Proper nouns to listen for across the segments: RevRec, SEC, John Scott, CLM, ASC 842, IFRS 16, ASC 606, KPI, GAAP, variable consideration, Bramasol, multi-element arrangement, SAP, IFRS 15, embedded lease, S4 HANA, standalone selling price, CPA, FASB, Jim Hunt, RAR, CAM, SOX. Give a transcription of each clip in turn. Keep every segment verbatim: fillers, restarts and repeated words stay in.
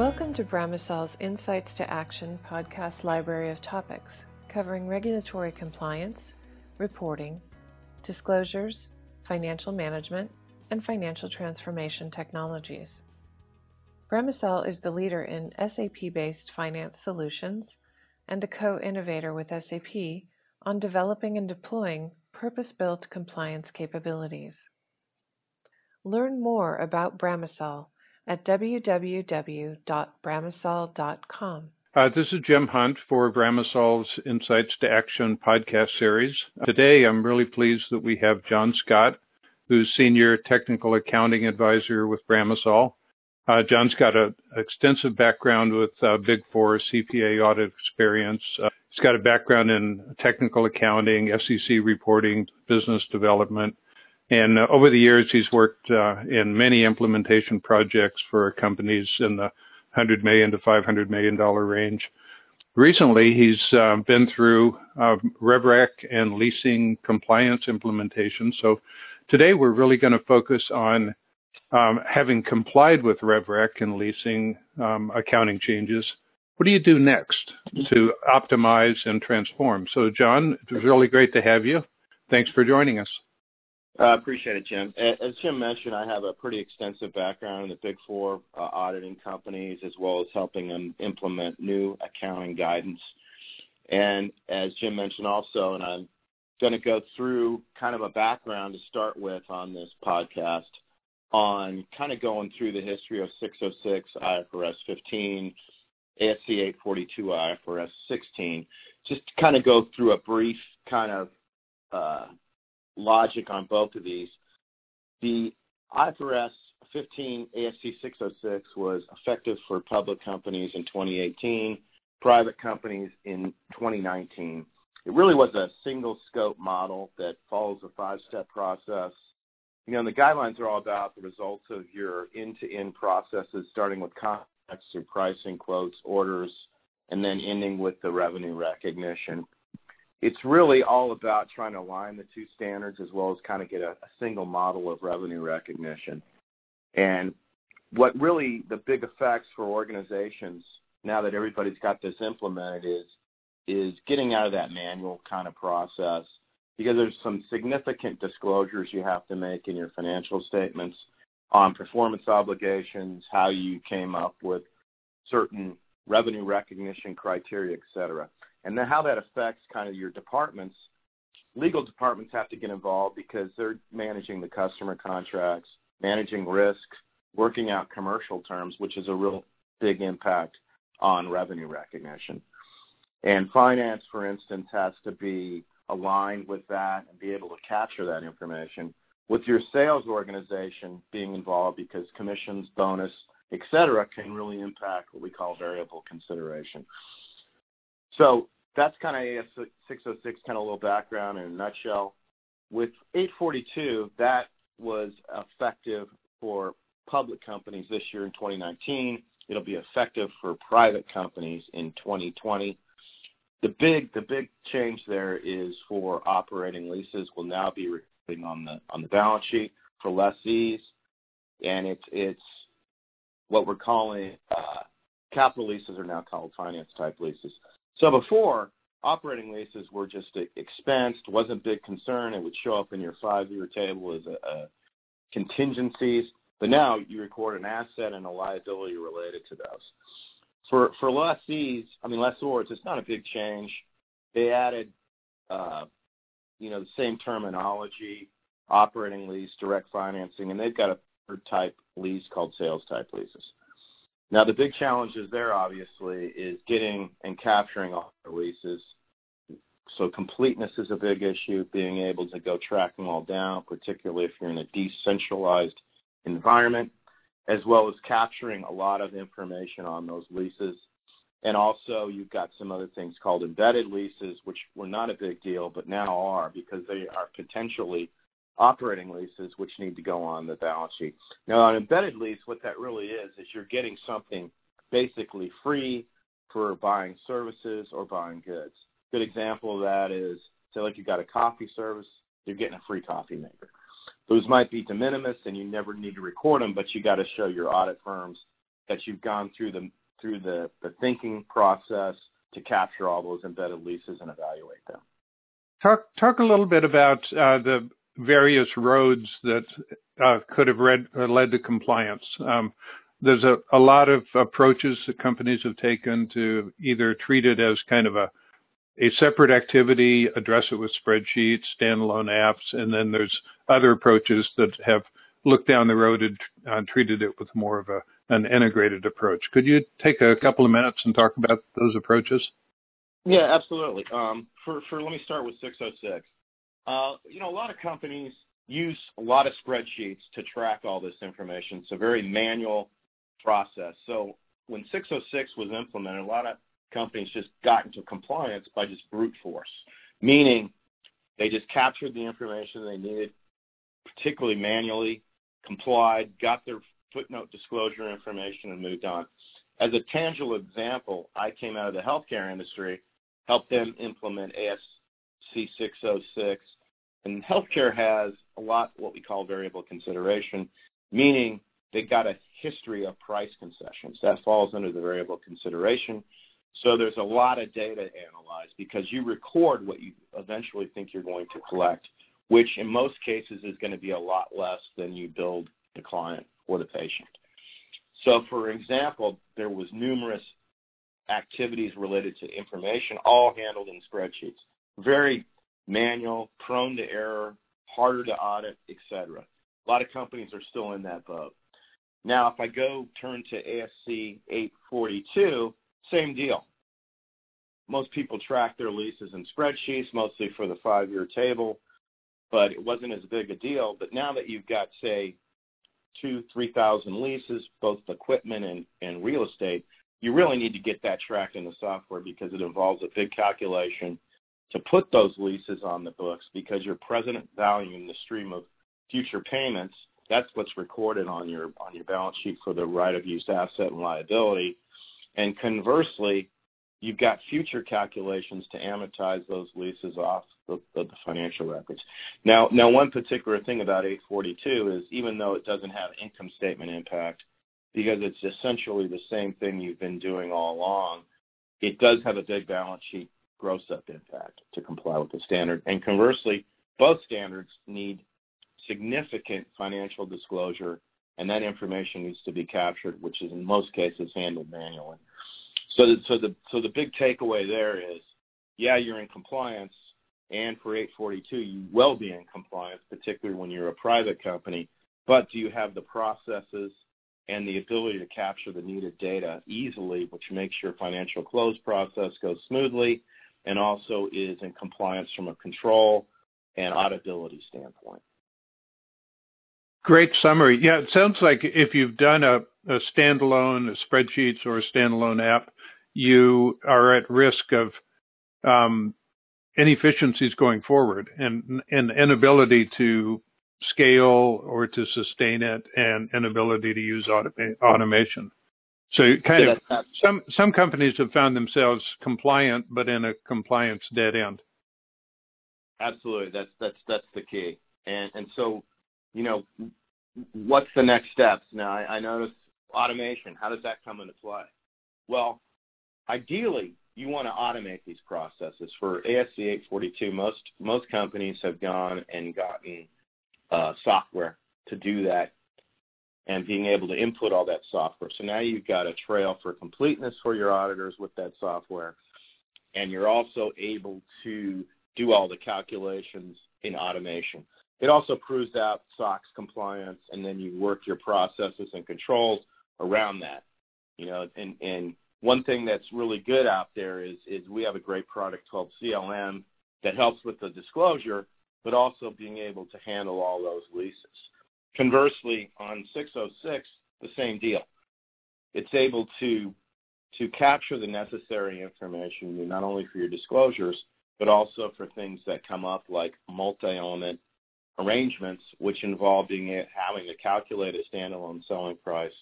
Welcome to Bramasol's Insights to Action podcast library of topics covering regulatory compliance, reporting, disclosures, financial management, and financial transformation technologies. Bramasol is the leader in S A P-based finance solutions and a co-innovator with S A P on developing and deploying purpose-built compliance capabilities. Learn more about Bramasol at w w w dot bramasol dot com. Uh, this is Jim Hunt for Bramasol's Insights to Action podcast series. Today, I'm really pleased that we have John Scott, who's Senior Technical Accounting Advisor with Bramasol. Uh, John's got an extensive background with uh, Big Four C P A audit experience. Uh, he's got a background in technical accounting, S E C reporting, business development. And uh, over the years, he's worked uh, in many implementation projects for companies in the one hundred million dollars to five hundred million dollars range. Recently, he's uh, been through uh, RevRec and leasing compliance implementation. So today, we're really going to focus on um, having complied with RevRec and leasing um, accounting changes. What do you do next to optimize and transform? So, John, it was really great to have you. Thanks for joining us. I uh, appreciate it, Jim. As Jim mentioned, I have a pretty extensive background in the Big Four uh, auditing companies, as well as helping them implement new accounting guidance. And as Jim mentioned also, and I'm going to go through kind of a background to start with on this podcast on kind of going through the history of six oh six, I F R S fifteen, A S C eight forty-two, I F R S sixteen, just to kind of go through a brief kind of uh, logic on both of these. The I F R S fifteen A S C six oh six was effective for public companies in twenty eighteen, private companies in twenty nineteen. It really was a single scope model that follows a five-step process. You know, and the guidelines are all about the results of your end-to-end processes, starting with contracts through pricing, quotes, orders, and then ending with the revenue recognition. It's really all about trying to align the two standards as well as kind of get a, a single model of revenue recognition. And what really the big effects for organizations now that everybody's got this implemented is is getting out of that manual kind of process, because there's some significant disclosures you have to make in your financial statements on performance obligations, how you came up with certain revenue recognition criteria, et cetera. And then how that affects kind of your departments. Legal departments have to get involved because they're managing the customer contracts, managing risk, working out commercial terms, which is a real big impact on revenue recognition. And finance, for instance, has to be aligned with that and be able to capture that information, with your sales organization being involved because commissions, bonus, et cetera, can really impact what we call variable consideration. So that's kind of A S C six oh six, kind of a little background in a nutshell. With eight forty-two, that was effective for public companies this year in twenty nineteen. It'll be effective for private companies in twenty twenty. The big the big change there is for operating leases will now be recording on the on the balance sheet for lessees, and it's it's what we're calling uh, capital leases are now called finance type leases. So before, operating leases were just expensed, wasn't a big concern. It would show up in your five-year table as a, a contingencies. But now you record an asset and a liability related to those. For for lessees, I mean lessors, it's not a big change. They added, uh, you know, the same terminology, operating lease, direct financing, and they've got a third type lease called sales type leases. Now, the big challenges there, obviously, is getting and capturing all the leases. So completeness is a big issue, being able to go track them all down, particularly if you're in a decentralized environment, as well as capturing a lot of information on those leases. And also, you've got some other things called embedded leases, which were not a big deal, but now are, because they are potentially operating leases, which need to go on the balance sheet. Now, an embedded lease, what that really is, is you're getting something basically free for buying services or buying goods. Good example of that is, say, like you got a coffee service, you're getting a free coffee maker. Those might be de minimis, and you never need to record them, but you got to show your audit firms, that you've gone through the through the, the thinking process to capture all those embedded leases and evaluate them. Talk talk a little bit about uh, the various roads that uh, could have read, uh, led to compliance. Um, there's a, a lot of approaches that companies have taken to either treat it as kind of a a separate activity, address it with spreadsheets, standalone apps, and then there's other approaches that have looked down the road and uh, treated it with more of a an integrated approach. Could you take a couple of minutes and talk about those approaches? Yeah, absolutely. Um, for, for let me start with six oh six. Uh, you know, a lot of companies use a lot of spreadsheets to track all this information. It's a very manual process. So when six oh six was implemented, a lot of companies just got into compliance by just brute force, meaning they just captured the information they needed, particularly manually, complied, got their footnote disclosure information, and moved on. As a tangible example, I came out of the healthcare industry, helped them implement A S C six oh six, and healthcare has a lot what we call variable consideration, meaning they got a history of price concessions. That falls under the variable consideration. So there's a lot of data analyzed because you record what you eventually think you're going to collect, which in most cases is going to be a lot less than you billed the client or the patient. So, for example, there was numerous activities related to information, all handled in spreadsheets, very manual, prone to error, harder to audit, et cetera. A lot of companies are still in that boat. Now, if I go turn to A S C eight forty-two, same deal. Most people track their leases in spreadsheets, mostly for the five-year table, but it wasn't as big a deal. But now that you've got, say, two, three thousand leases, both equipment and, and real estate, you really need to get that tracked in the software because it involves a big calculation to put those leases on the books because your present value in the stream of future payments, that's what's recorded on your on your balance sheet for the right of use asset and liability. And conversely, you've got future calculations to amortize those leases off the, the financial records. Now, now, one particular thing about eight forty-two is even though it doesn't have income statement impact, because it's essentially the same thing you've been doing all along, it does have a big balance sheet gross-up impact to comply with the standard. And conversely, both standards need significant financial disclosure, and that information needs to be captured, which is in most cases handled manually. So the, so the so the big takeaway there is, yeah, you're in compliance, and for eight forty-two, you will be in compliance, particularly when you're a private company, but do you have the processes and the ability to capture the needed data easily, which makes your financial close process go smoothly and also is in compliance from a control and auditability standpoint. Great summary. Yeah, it sounds like if you've done a, a standalone a spreadsheets or a standalone app, you are at risk of um, inefficiencies going forward and an inability to scale or to sustain it and inability to use autom- automation. So kind yeah, of some, some companies have found themselves compliant, but in a compliance dead end. Absolutely. That's, that's, that's the key. And, and so, you know, what's the next steps? Now, I, I noticed automation. How does that come into play? Well, ideally, you want to automate these processes. For A S C eight forty-two, most most companies have gone and gotten uh, software to do that and being able to input all that software. So now you've got a trail for completeness for your auditors with that software, and you're also able to do all the calculations in automation. It also proves out SOX compliance, and then you work your processes and controls around that. You know, and, and one thing that's really good out there is, is we have a great product called C L M that helps with the disclosure, but also being able to handle all those leases. Conversely, on six oh six, the same deal. It's able to, to capture the necessary information, not only for your disclosures, but also for things that come up like multi-element arrangements, which involve being having to calculate a standalone selling price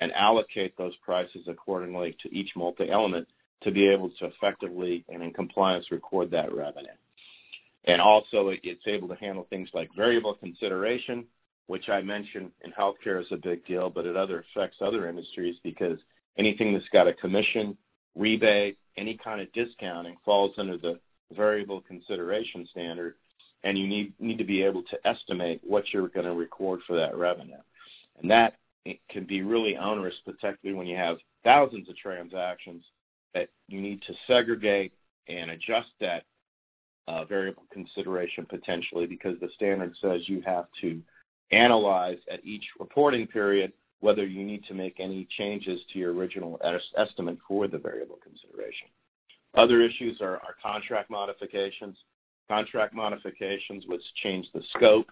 and allocate those prices accordingly to each multi-element to be able to effectively and in compliance record that revenue. And also, it's able to handle things like variable consideration, which I mentioned in healthcare is a big deal, but it other affects other industries because anything that's got a commission, rebate, any kind of discounting falls under the variable consideration standard, and you need, need to be able to estimate what you're going to record for that revenue. And that can be really onerous, particularly when you have thousands of transactions that you need to segregate and adjust that uh, variable consideration potentially, because the standard says you have to analyze at each reporting period whether you need to make any changes to your original es- estimate for the variable consideration. Other issues are, are contract modifications. Contract modifications which change the scope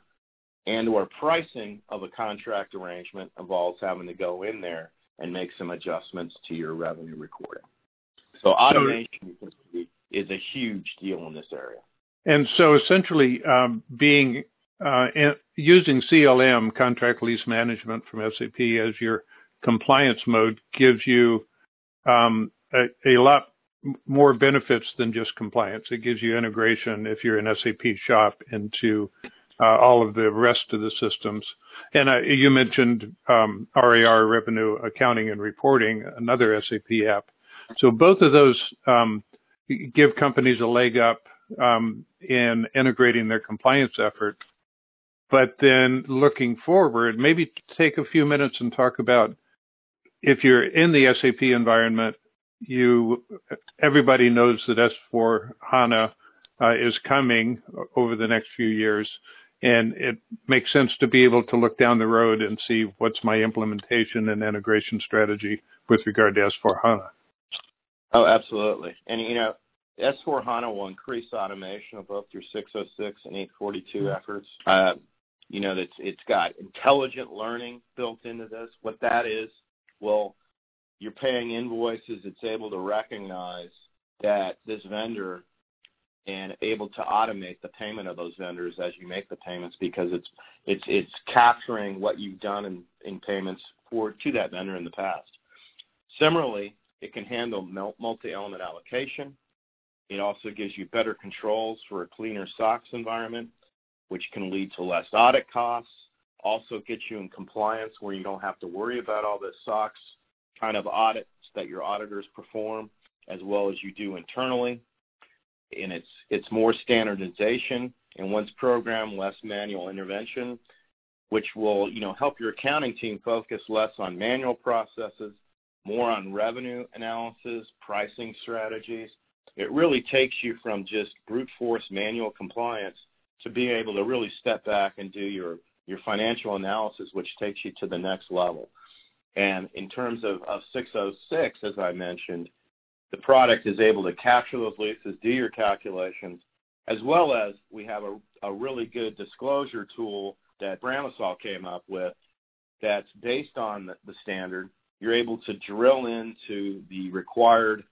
and or pricing of a contract arrangement involves having to go in there and make some adjustments to your revenue recording. So automation is a huge deal in this area. And so essentially um, being uh, using C L M, Contract Lease Management from S A P, as your compliance mode gives you um, a, a lot more benefits than just compliance. It gives you integration, if you're an S A P shop, into uh, all of the rest of the systems. And uh, you mentioned um, R A R, Revenue Accounting and Reporting, another S A P app. So both of those um, give companies a leg up um, in integrating their compliance effort. But then looking forward, maybe take a few minutes and talk about if you're in the S A P environment, You, everybody knows that S four HANA uh, is coming over the next few years, and it makes sense to be able to look down the road and see what's my implementation and integration strategy with regard to S four HANA. Oh, absolutely. And, you know, S four HANA will increase automation of both your six oh six and eight forty-two efforts. Uh, you know, it's, it's got intelligent learning built into this. What that is will... You're paying invoices, it's able to recognize that this vendor and able to automate the payment of those vendors as you make the payments, because it's it's it's capturing what you've done in, in payments for to that vendor in the past. Similarly, it can handle multi-element allocation. It also gives you better controls for a cleaner SOX environment, which can lead to less audit costs, also get you in compliance where you don't have to worry about all this SOX kind of audits that your auditors perform, as well as you do internally. And it's it's more standardization in one's program, less manual intervention, which will, you know, help your accounting team focus less on manual processes, more on revenue analysis, pricing strategies. It really takes you from just brute force manual compliance to be able to really step back and do your, your financial analysis, which takes you to the next level. And in terms of, of six oh six, as I mentioned, the product is able to capture those leases, do your calculations, as well as we have a, a really good disclosure tool that Bramasol came up with that's based on the, the standard. You're able to drill into the required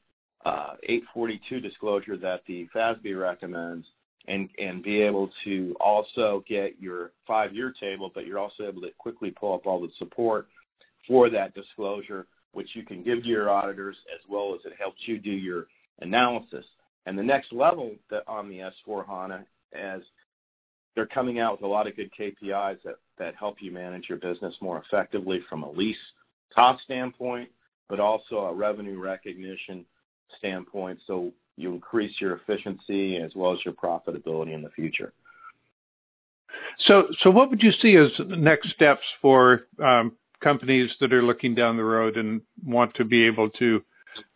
uh, eight forty-two disclosure that the F A S B recommends and, and be able to also get your five-year table, but you're also able to quickly pull up all the support for that disclosure, which you can give to your auditors, as well as it helps you do your analysis. And the next level that on the S four HANA is they're coming out with a lot of good K P Is that, that help you manage your business more effectively from a lease cost standpoint, but also a revenue recognition standpoint, so you increase your efficiency as well as your profitability in the future. So, so what would you see as next steps for um companies that are looking down the road and want to be able to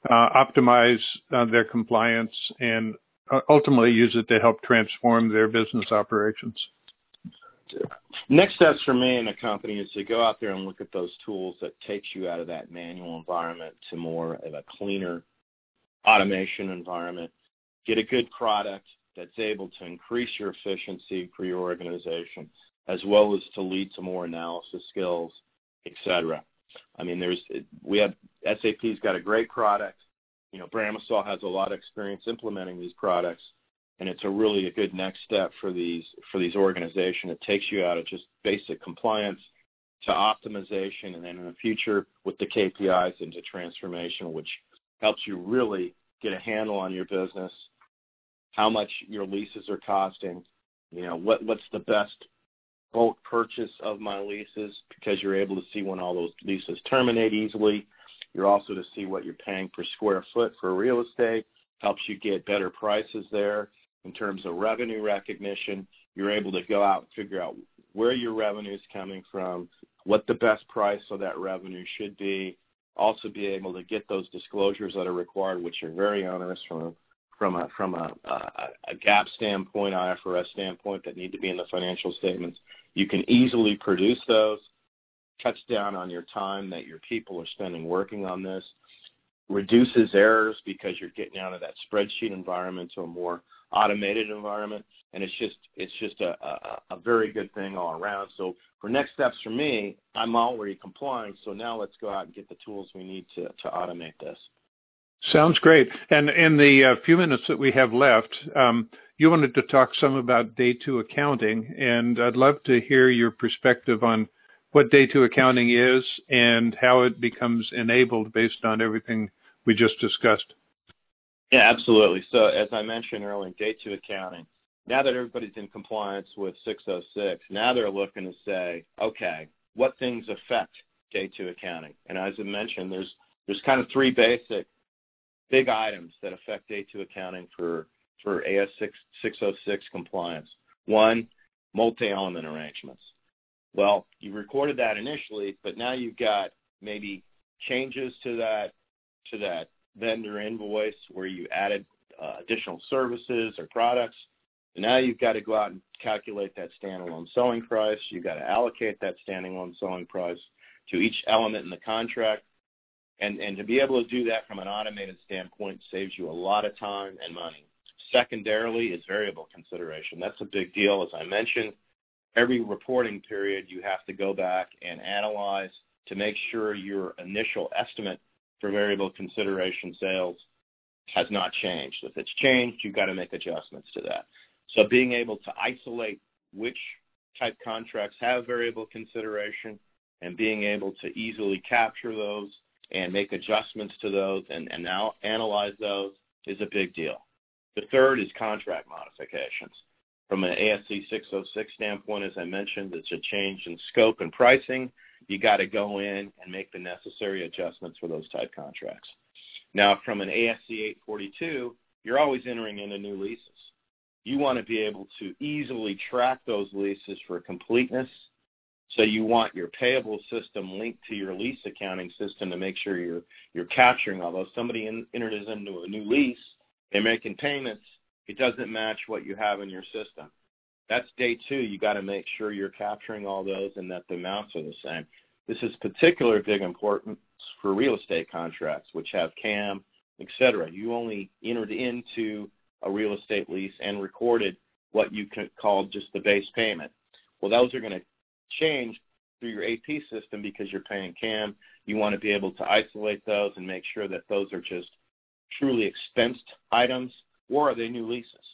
uh, optimize uh, their compliance and uh, ultimately use it to help transform their business operations? Next steps for me in a company is to go out there and look at those tools that takes you out of that manual environment to more of a cleaner automation environment, get a good product that's able to increase your efficiency for your organization, as well as to lead to more analysis skills, et cetera. I mean, there's, we have, S A P's got a great product. You know, Bramasol has a lot of experience implementing these products, and it's a really a good next step for these, for these organizations. It takes you out of just basic compliance to optimization, and then in the future with the K P Is into transformation, which helps you really get a handle on your business, how much your leases are costing, you know, what, what's the best bulk purchase of my leases because you're able to see when all those leases terminate easily. You're also to see what you're paying per square foot for real estate. Helps you get better prices there in terms of revenue recognition. You're able to go out and figure out where your revenue is coming from, what the best price of that revenue should be. Also be able to get those disclosures that are required, which are very onerous from from a from a, a, a GAAP standpoint, I F R S standpoint, that need to be in the financial statements. You can easily produce those. Cuts down on your time that your people are spending working on this. Reduces errors because you're getting out of that spreadsheet environment to a more automated environment, and it's just it's just a, a, a very good thing all around. So for next steps for me, I'm already complying, so now let's go out and get the tools we need to, to automate this. Sounds great. And in the uh, few minutes that we have left, um, you wanted to talk some about day two accounting, and I'd love to hear your perspective on what day two accounting is and how it becomes enabled based on everything we just discussed. Yeah, absolutely. So as I mentioned earlier, day two accounting, now that everybody's in compliance with six oh six, now they're looking to say, okay, what things affect day two accounting? And as I mentioned, there's there's kind of three basic big items that affect day two accounting for, for A S six oh six compliance. One, multi-element arrangements. Well, you recorded that initially, but now you've got maybe changes to that to that vendor invoice where you added uh, additional services or products. And now you've got to go out and calculate that standalone selling price. You've got to allocate that standalone selling price to each element in the contract. And, and to be able to do that from an automated standpoint saves you a lot of time and money. Secondarily is variable consideration. That's a big deal, as I mentioned. Every reporting period, you have to go back and analyze to make sure your initial estimate for variable consideration sales has not changed. If it's changed, you've got to make adjustments to that. So being able to isolate which type contracts have variable consideration and being able to easily capture those and make adjustments to those and, and now analyze those is a big deal. The third is contract modifications. From an A S C six oh six standpoint, as I mentioned, it's a change in scope and pricing. You got to go in and make the necessary adjustments for those type contracts. Now, from an A S C eight forty-two, you're always entering into new leases. You want to be able to easily track those leases for completeness. So you want your payable system linked to your lease accounting system to make sure you're you're capturing all those. Somebody in, enters into a new lease, they're making payments. It doesn't match what you have in your system. That's day two. You got to make sure you're capturing all those and that the amounts are the same. This is particularly big importance for real estate contracts, which have C A M, et cetera. You only entered into a real estate lease and recorded what you could call just the base payment. Well, those are going to change through your A P system because you're paying C A M. You want to be able to isolate those and make sure that those are just truly expensed items, or are they new leases?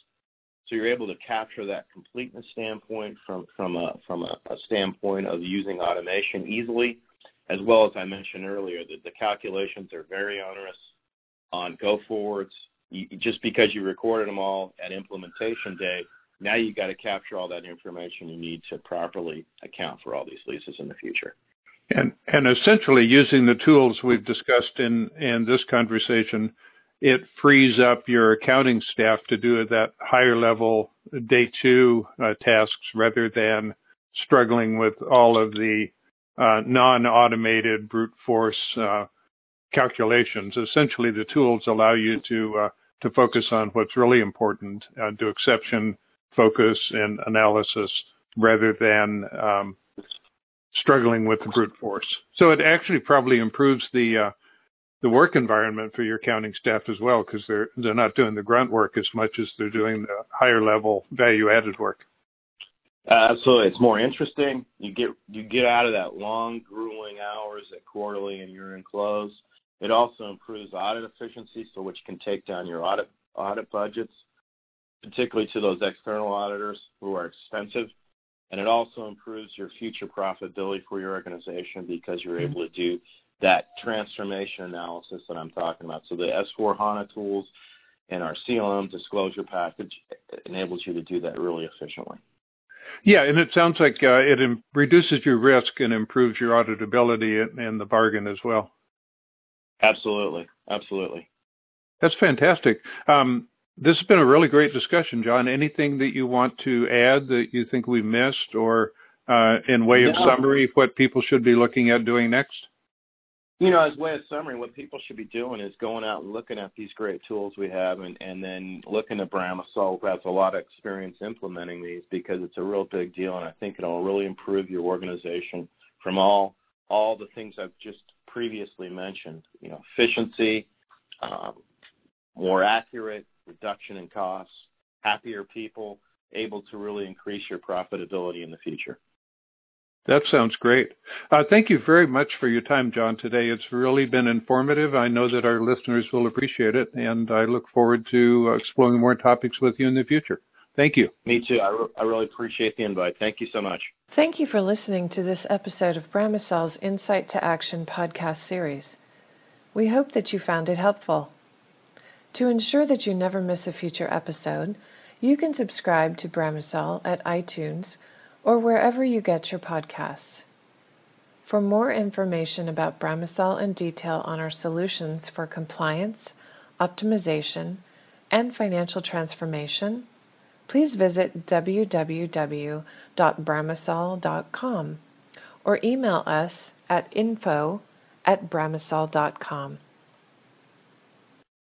So you're able to capture that completeness standpoint from, from, a, from a, a standpoint of using automation easily, as well as I mentioned earlier, that the calculations are very onerous on go-forwards. You, just because you recorded them all at implementation day, now you've got to capture all that information you need to properly account for all these leases in the future. And, and essentially using the tools we've discussed in, in this conversation, it frees up your accounting staff to do that higher level day two uh, tasks rather than struggling with all of the uh, non-automated brute force uh, calculations. Essentially, the tools allow you to uh, to focus on what's really important, uh, do exception focus and analysis rather than um, struggling with the brute force. So it actually probably improves the uh, the work environment for your accounting staff as well, because they're they're not doing the grunt work as much as they're doing the higher level value added work. Uh, absolutely, it's more interesting. You get you get out of that long grueling hours at quarterly and year end close. It also improves audit efficiency, so which can take down your audit audit budgets, particularly to those external auditors who are expensive. And it also improves your future profitability for your organization because you're able to do that transformation analysis that I'm talking about. So the S four HANA tools and our C L M disclosure package enables you to do that really efficiently. Yeah, and it sounds like uh, it im- reduces your risk and improves your auditability and, and the bargain as well. Absolutely, absolutely. That's fantastic. Um, this has been a really great discussion, John. Anything that you want to add that you think we missed, or uh, in way of no. summary, what people should be looking at doing next? You know, as way of summary, what people should be doing is going out and looking at these great tools we have, and, and then looking at Bramasol, who has a lot of experience implementing these, because it's a real big deal, and I think it'll really improve your organization from all all the things I've just previously mentioned. You know, efficiency, um, more accurate, reduction in costs, happier people, able to really increase your profitability in the future. That sounds great. Uh, thank you very much for your time, John, today. It's really been informative. I know that our listeners will appreciate it, and I look forward to exploring more topics with you in the future. Thank you. Me too. I, re- I really appreciate the invite. Thank you so much. Thank you for listening to this episode of Bramasol's Insight to Action podcast series. We hope that you found it helpful. To ensure that you never miss a future episode, you can subscribe to Bramasol at iTunes or wherever you get your podcasts. For more information about Bramasol and detail on our solutions for compliance, optimization, and financial transformation, please visit w w w dot bramasol dot com or email us at info at bramasol dot com.